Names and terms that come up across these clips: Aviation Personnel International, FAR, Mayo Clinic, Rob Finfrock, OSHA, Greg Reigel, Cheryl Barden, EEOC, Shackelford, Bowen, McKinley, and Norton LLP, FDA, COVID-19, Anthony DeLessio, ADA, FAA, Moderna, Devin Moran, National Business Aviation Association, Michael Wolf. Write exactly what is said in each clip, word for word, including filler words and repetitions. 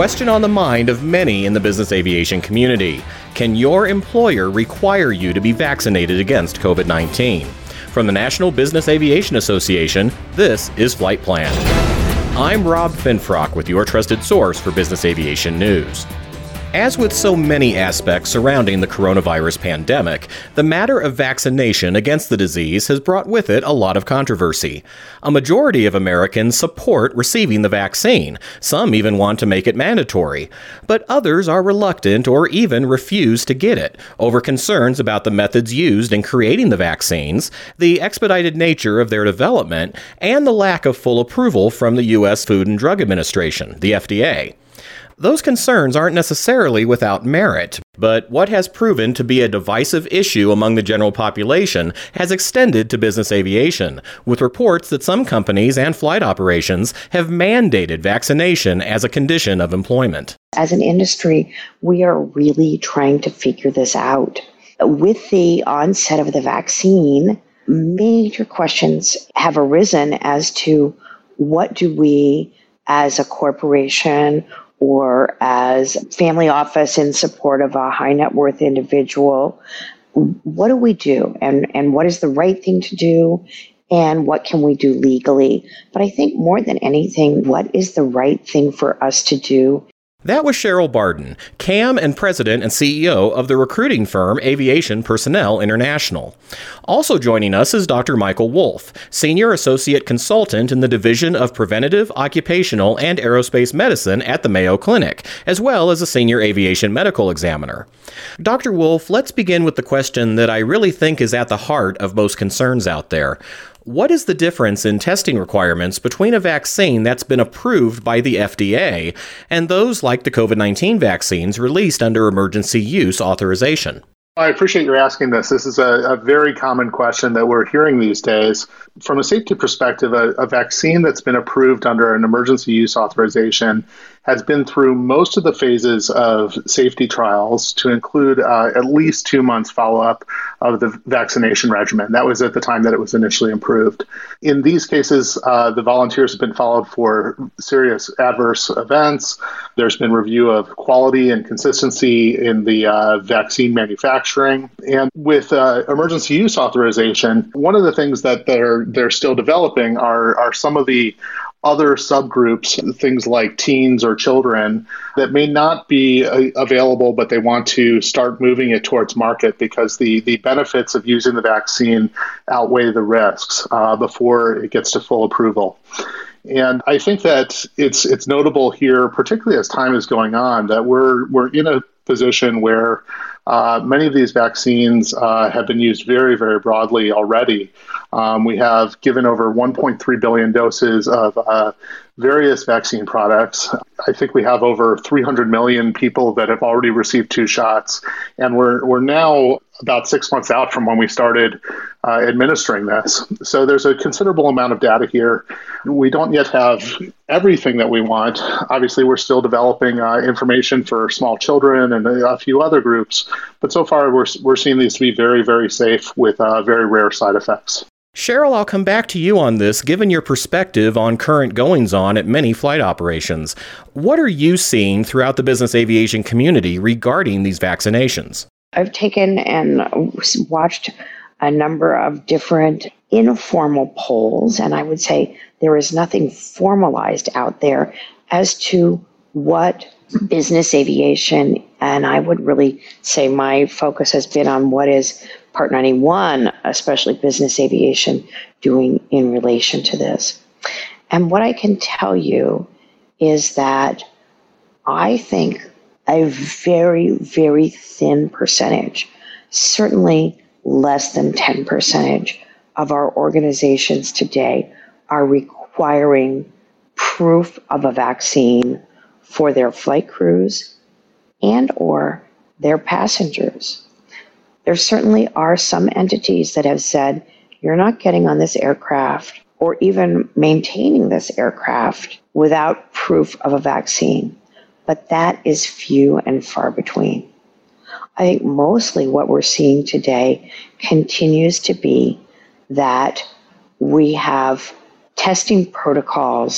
question on the mind of many in the business aviation community. Can your employer require you to be vaccinated against covid nineteen? From the National Business Aviation Association, this is Flight Plan. I'm Rob Finfrock with your trusted source for business aviation news. As with so many aspects surrounding the coronavirus pandemic, the matter of vaccination against the disease has brought with it a lot of controversy. A majority of Americans support receiving the vaccine. Some even want to make it mandatory. But others are reluctant or even refuse to get it over concerns about the methods used in creating the vaccines, the expedited nature of their development, and the lack of full approval from the U S Food and Drug Administration, the F D A. Those concerns aren't necessarily without merit, but what has proven to be a divisive issue among the general population has extended to business aviation, with reports that some companies and flight operations have mandated vaccination as a condition of employment. As an industry, we are really trying to figure this out. With the onset of the vaccine, major questions have arisen as to what do we as a corporation or as family office in support of a high net worth individual, what do we do? And, and what is the right thing to do? And what can we do legally? But I think more than anything, what is the right thing for us to do? That was Cheryl Barden, C A M and president and C E O of the recruiting firm Aviation Personnel International. Also joining us is Doctor Michael Wolf, senior associate consultant in the Division of Preventative, Occupational, and Aerospace Medicine at the Mayo Clinic, as well as a senior aviation medical examiner. Doctor Wolf, let's begin with the question that I really think is at the heart of most concerns out there. What is the difference in testing requirements between a vaccine that's been approved by the F D A and those like the covid nineteen vaccines released under emergency use authorization? I appreciate you asking this. This is a, a very common question that we're hearing these days. From a safety perspective, a, a vaccine that's been approved under an emergency use authorization has been through most of the phases of safety trials to include uh, at least two months follow-up of the vaccination regimen. That was at the time that it was initially approved. In these cases, uh, the volunteers have been followed for serious adverse events. There's been review of quality and consistency in the uh, vaccine manufacturing. And with uh, emergency use authorization, one of the things that they're they're still developing are are some of the other subgroups, things like teens or children, that may not be uh, available, but they want to start moving it towards market because the, the benefits of using the vaccine outweigh the risks uh, before it gets to full approval. And I think that it's it's notable here, particularly as time is going on, that we're we're in a position where Uh, many of these vaccines uh, have been used very, very broadly already. Um, we have given over one point three billion doses of uh, various vaccine products. I think we have over three hundred million people that have already received two shots. And we're we're now about six months out from when we started uh, administering this. So there's a considerable amount of data here. We don't yet have everything that we want. Obviously, we're still developing uh, information for small children and a few other groups. But so far, we're we're seeing these to be very, very safe with uh, very rare side effects. Cheryl, I'll come back to you on this, given your perspective on current goings-on at many flight operations. What are you seeing throughout the business aviation community regarding these vaccinations? I've taken and watched a number of different informal polls, and I would say there is nothing formalized out there as to what business aviation, and I would really say my focus has been on what is Part ninety-one, especially business aviation, doing in relation to this. And what I can tell you is that I think a very, very thin percentage, certainly less than ten percent of our organizations today are requiring proof of a vaccine for their flight crews and or their passengers. There certainly are some entities that have said, you're not getting on this aircraft or even maintaining this aircraft without proof of a vaccine. But that is few and far between. I think mostly what we're seeing today continues to be that we have testing protocols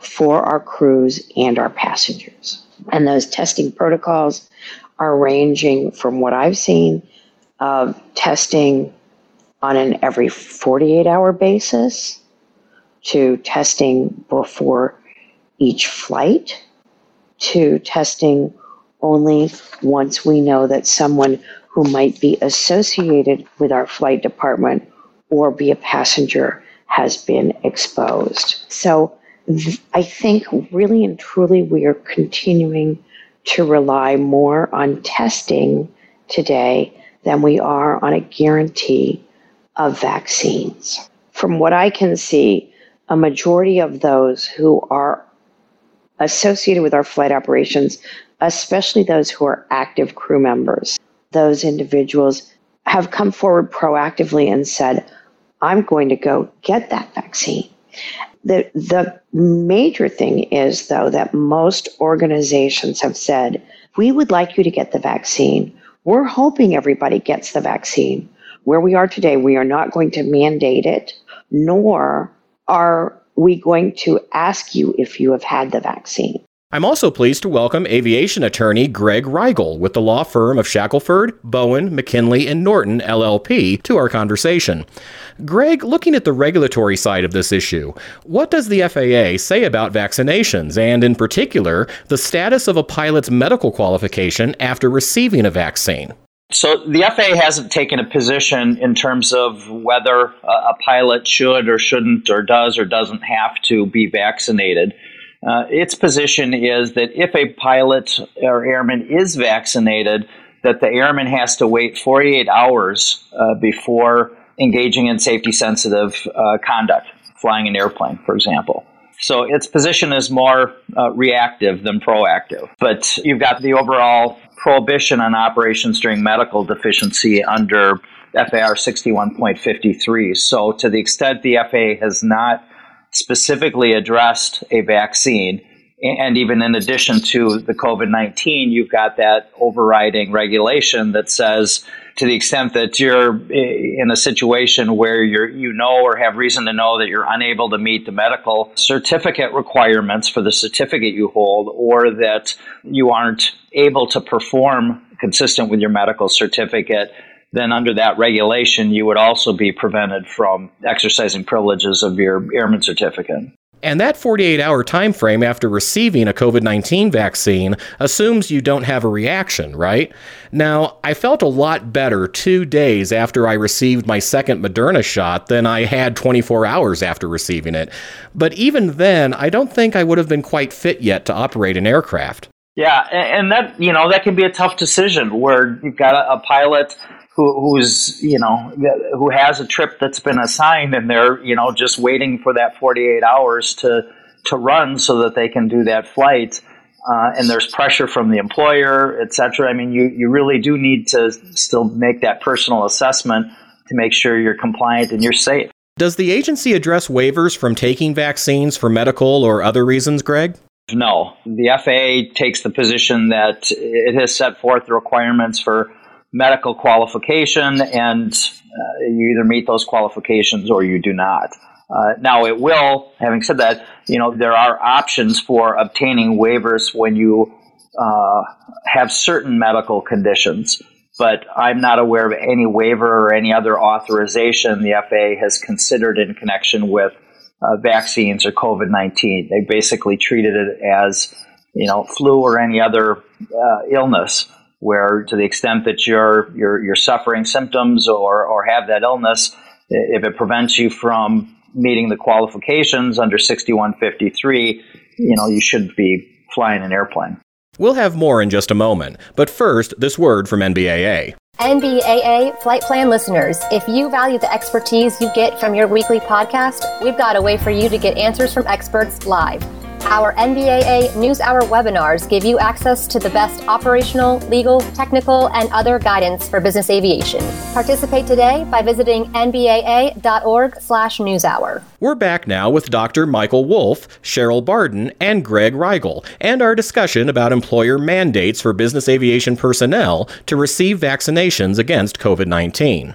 for our crews and our passengers. And those testing protocols are ranging from what I've seen of testing on an every forty-eight hour basis to testing before each flight to testing only once we know that someone who might be associated with our flight department or be a passenger has been exposed. So I think really and truly we are continuing to rely more on testing today than we are on a guarantee of vaccines. From what I can see, a majority of those who are associated with our flight operations, especially those who are active crew members, those individuals have come forward proactively and said, I'm going to go get that vaccine. The, the major thing is, though, that most organizations have said, we would like you to get the vaccine. We're hoping everybody gets the vaccine. Where we are today, we are not going to mandate it, nor are we going to ask you if you have had the vaccine. I'm also pleased to welcome aviation attorney Greg Reigel with the law firm of Shackelford, Bowen, McKinley, and Norton L L P to our conversation. Greg, looking at the regulatory side of this issue, what does the F A A say about vaccinations and, in particular, the status of a pilot's medical qualification after receiving a vaccine? So the F A A hasn't taken a position in terms of whether a pilot should or shouldn't or does or doesn't have to be vaccinated. Uh, its position is that if a pilot or airman is vaccinated, that the airman has to wait forty-eight hours uh, before engaging in safety-sensitive uh, conduct, flying an airplane, for example. So its position is more uh, reactive than proactive. But you've got the overall prohibition on operations during medical deficiency under F A R sixty-one point fifty-three. So to the extent the F A A has not specifically addressed a vaccine, and even in addition to the COVID nineteen, you've got that overriding regulation that says to the extent that you're in a situation where you're, you know or have reason to know that you're unable to meet the medical certificate requirements for the certificate you hold, or that you aren't able to perform consistent with your medical certificate, then under that regulation, you would also be prevented from exercising privileges of your airman certificate. And that forty-eight hour time frame after receiving a COVID nineteen vaccine assumes you don't have a reaction, right? Now, I felt a lot better two days after I received my second Moderna shot than I had twenty-four hours after receiving it. But even then, I don't think I would have been quite fit yet to operate an aircraft. Yeah, and that, you know, that can be a tough decision where you've got a, a pilot who's, you know, who has a trip that's been assigned and they're, you know, just waiting for that forty-eight hours to, to run so that they can do that flight. Uh, and there's pressure from the employer, et cetera. I mean, you, you really do need to still make that personal assessment to make sure you're compliant and you're safe. Does the agency address waivers from taking vaccines for medical or other reasons, Greg? No. The F A A takes the position that it has set forth the requirements for medical qualification, and uh, you either meet those qualifications or you do not. Uh, now, it will, having said that, you know, there are options for obtaining waivers when you uh, have certain medical conditions, but I'm not aware of any waiver or any other authorization the F A A has considered in connection with uh, vaccines or COVID nineteen. They basically treated it as, you know, flu or any other uh, illness, where to the extent that you're you're, you're suffering symptoms or, or have that illness, if it prevents you from meeting the qualifications under sixty-one fifty-three, you know, you shouldn't be flying an airplane. We'll have more in just a moment, but first, this word from N B A A. N B A A Flight Plan listeners, if you value the expertise you get from your weekly podcast, we've got a way for you to get answers from experts live. Our N B A A NewsHour webinars give you access to the best operational, legal, technical, and other guidance for business aviation. Participate today by visiting N B A A dot org slash newshour. We're back now with Doctor Michael Wolf, Cheryl Barden, and Greg Reigel, and our discussion about employer mandates for business aviation personnel to receive vaccinations against COVID nineteen.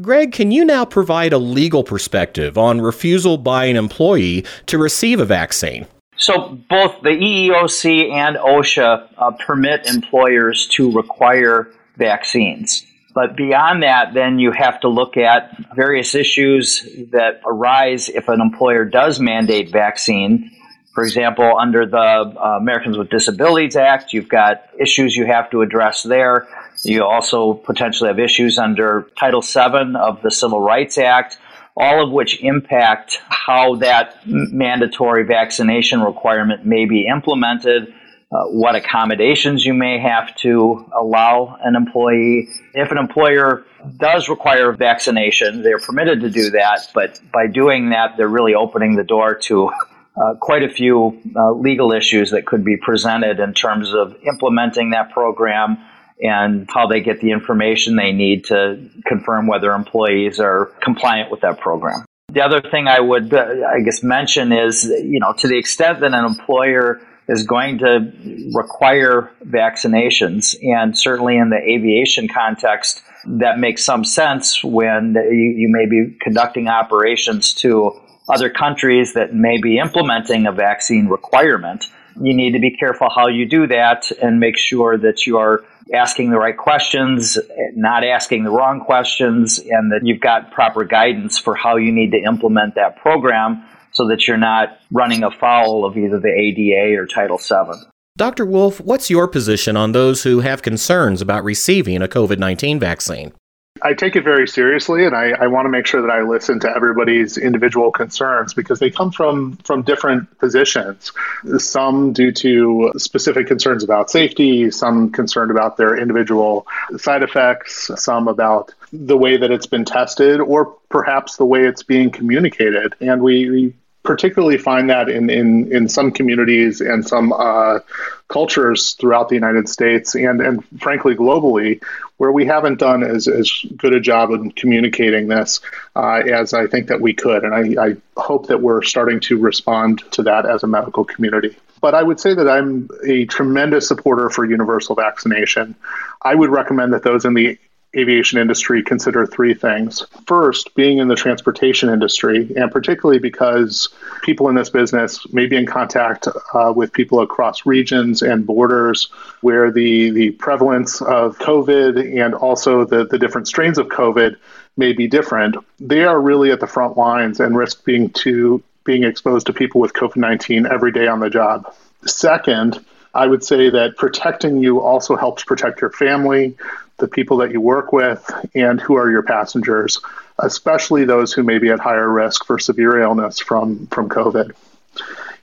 Greg, can you now provide a legal perspective on refusal by an employee to receive a vaccine? So both the E E O C and OSHA uh, permit employers to require vaccines. But beyond that, then you have to look at various issues that arise if an employer does mandate vaccine. For example, under the uh, Americans with Disabilities Act, you've got issues you have to address there. You also potentially have issues under Title seven of the Civil Rights Act, all of which impact how that mandatory vaccination requirement may be implemented. Uh, what accommodations you may have to allow an employee. If an employer does require vaccination, they're permitted to do that, but by doing that, they're really opening the door to uh, quite a few uh, legal issues that could be presented in terms of implementing that program and how they get the information they need to confirm whether employees are compliant with that program. The other thing I would, uh, I guess, mention is, you know, to the extent that an employer is going to require vaccinations. And certainly in the aviation context, that makes some sense when you may be conducting operations to other countries that may be implementing a vaccine requirement. You need to be careful how you do that and make sure that you are asking the right questions, not asking the wrong questions, and that you've got proper guidance for how you need to implement that program, so that you're not running afoul of either the A D A or Title seven. Doctor Wolf, what's your position on those who have concerns about receiving a COVID nineteen vaccine? I take it very seriously, and I, I want to make sure that I listen to everybody's individual concerns because they come from, from different positions. Some due to specific concerns about safety, some concerned about their individual side effects, some about the way that it's been tested, or perhaps the way it's being communicated. And we... we particularly find that in, in, in some communities and some uh, cultures throughout the United States and, and frankly, globally, where we haven't done as, as good a job in communicating this uh, as I think that we could. And I, I hope that we're starting to respond to that as a medical community. But I would say that I'm a tremendous supporter for universal vaccination. I would recommend that those in the aviation industry consider three things. First, being in the transportation industry, and particularly because people in this business may be in contact uh, with people across regions and borders where the, the prevalence of COVID and also the, the different strains of COVID may be different. They are really at the front lines and risk being, to, being exposed to people with COVID nineteen every day on the job. Second, I would say that protecting you also helps protect your family, the people that you work with, and who are your passengers, especially those who may be at higher risk for severe illness from, from COVID.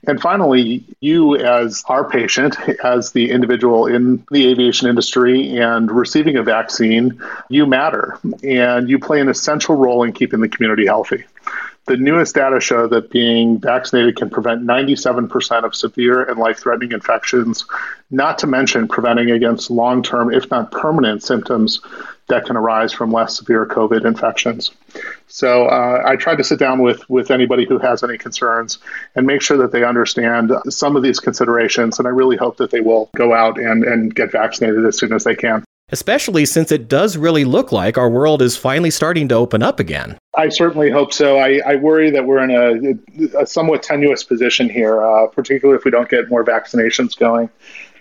And finally, you as our patient, as the individual in the aviation industry and receiving a vaccine, you matter, and you play an essential role in keeping the community healthy. The newest data show that being vaccinated can prevent ninety-seven percent of severe and life-threatening infections, not to mention preventing against long-term, if not permanent, symptoms that can arise from less severe COVID infections. So uh, I try to sit down with, with anybody who has any concerns and make sure that they understand some of these considerations, and I really hope that they will go out and, and get vaccinated as soon as they can. Especially since it does really look like our world is finally starting to open up again. I certainly hope so. I, I worry that we're in a, a somewhat tenuous position here, uh, particularly if we don't get more vaccinations going.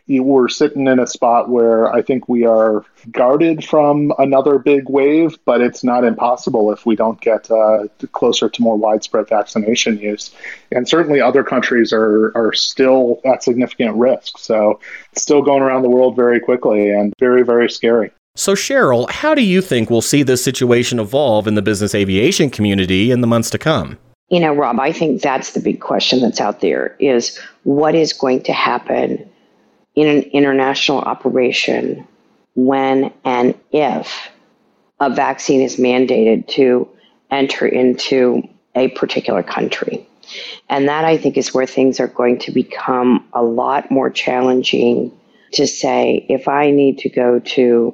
We're sitting in a spot where I think we are guarded from another big wave, but it's not impossible if we don't get uh, closer to more widespread vaccination use. And certainly other countries are, are still at significant risk. So it's still going around the world very quickly and very, very scary. So Cheryl, how do you think we'll see this situation evolve in the business aviation community in the months to come? You know, Rob, I think that's the big question that's out there is what is going to happen in an international operation when and if a vaccine is mandated to enter into a particular country. And that, I think, is where things are going to become a lot more challenging to say, if I need to go to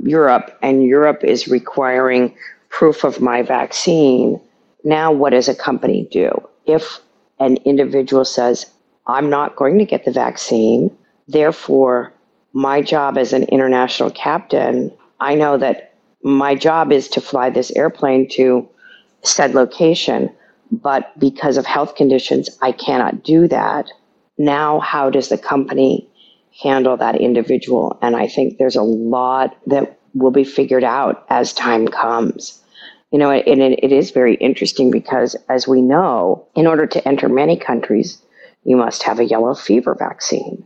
Europe and Europe is requiring proof of my vaccine, now what does a company do? If an individual says, I'm not going to get the vaccine, therefore, my job as an international captain, I know that my job is to fly this airplane to said location, but because of health conditions, I cannot do that. Now, how does the company handle that individual? And I think there's a lot that will be figured out as time comes. You know, and it, it is very interesting because, as we know, in order to enter many countries, you must have a yellow fever vaccine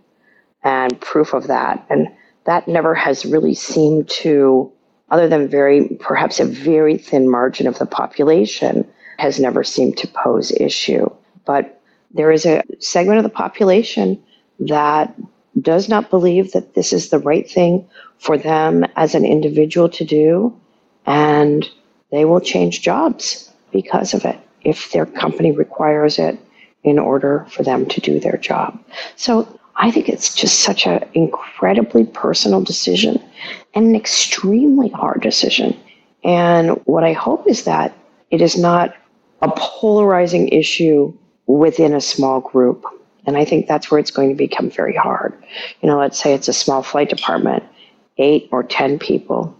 and proof of that. And that never has really seemed to, other than very, perhaps a very thin margin of the population, has never seemed to pose issue. But there is a segment of the population that does not believe that this is the right thing for them as an individual to do. And they will change jobs because of it if their company requires it in order for them to do their job. So I think it's just such an incredibly personal decision and an extremely hard decision. And what I hope is that it is not a polarizing issue within a small group. And I think that's where it's going to become very hard. You know, let's say it's a small flight department, eight or ten people,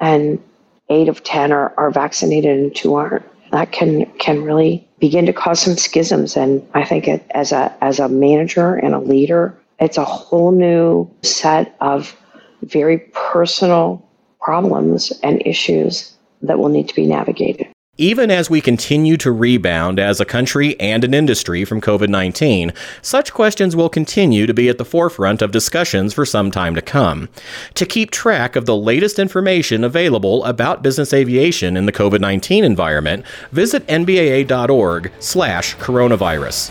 and eight of ten are, are vaccinated and two aren't. That can can really begin to cause some schisms. And I think it, as a as a manager and a leader, it's a whole new set of very personal problems and issues that will need to be navigated. Even as we continue to rebound as a country and an industry from COVID nineteen, such questions will continue to be at the forefront of discussions for some time to come. To keep track of the latest information available about business aviation in the COVID nineteen environment, visit N B A A dot org slash coronavirus.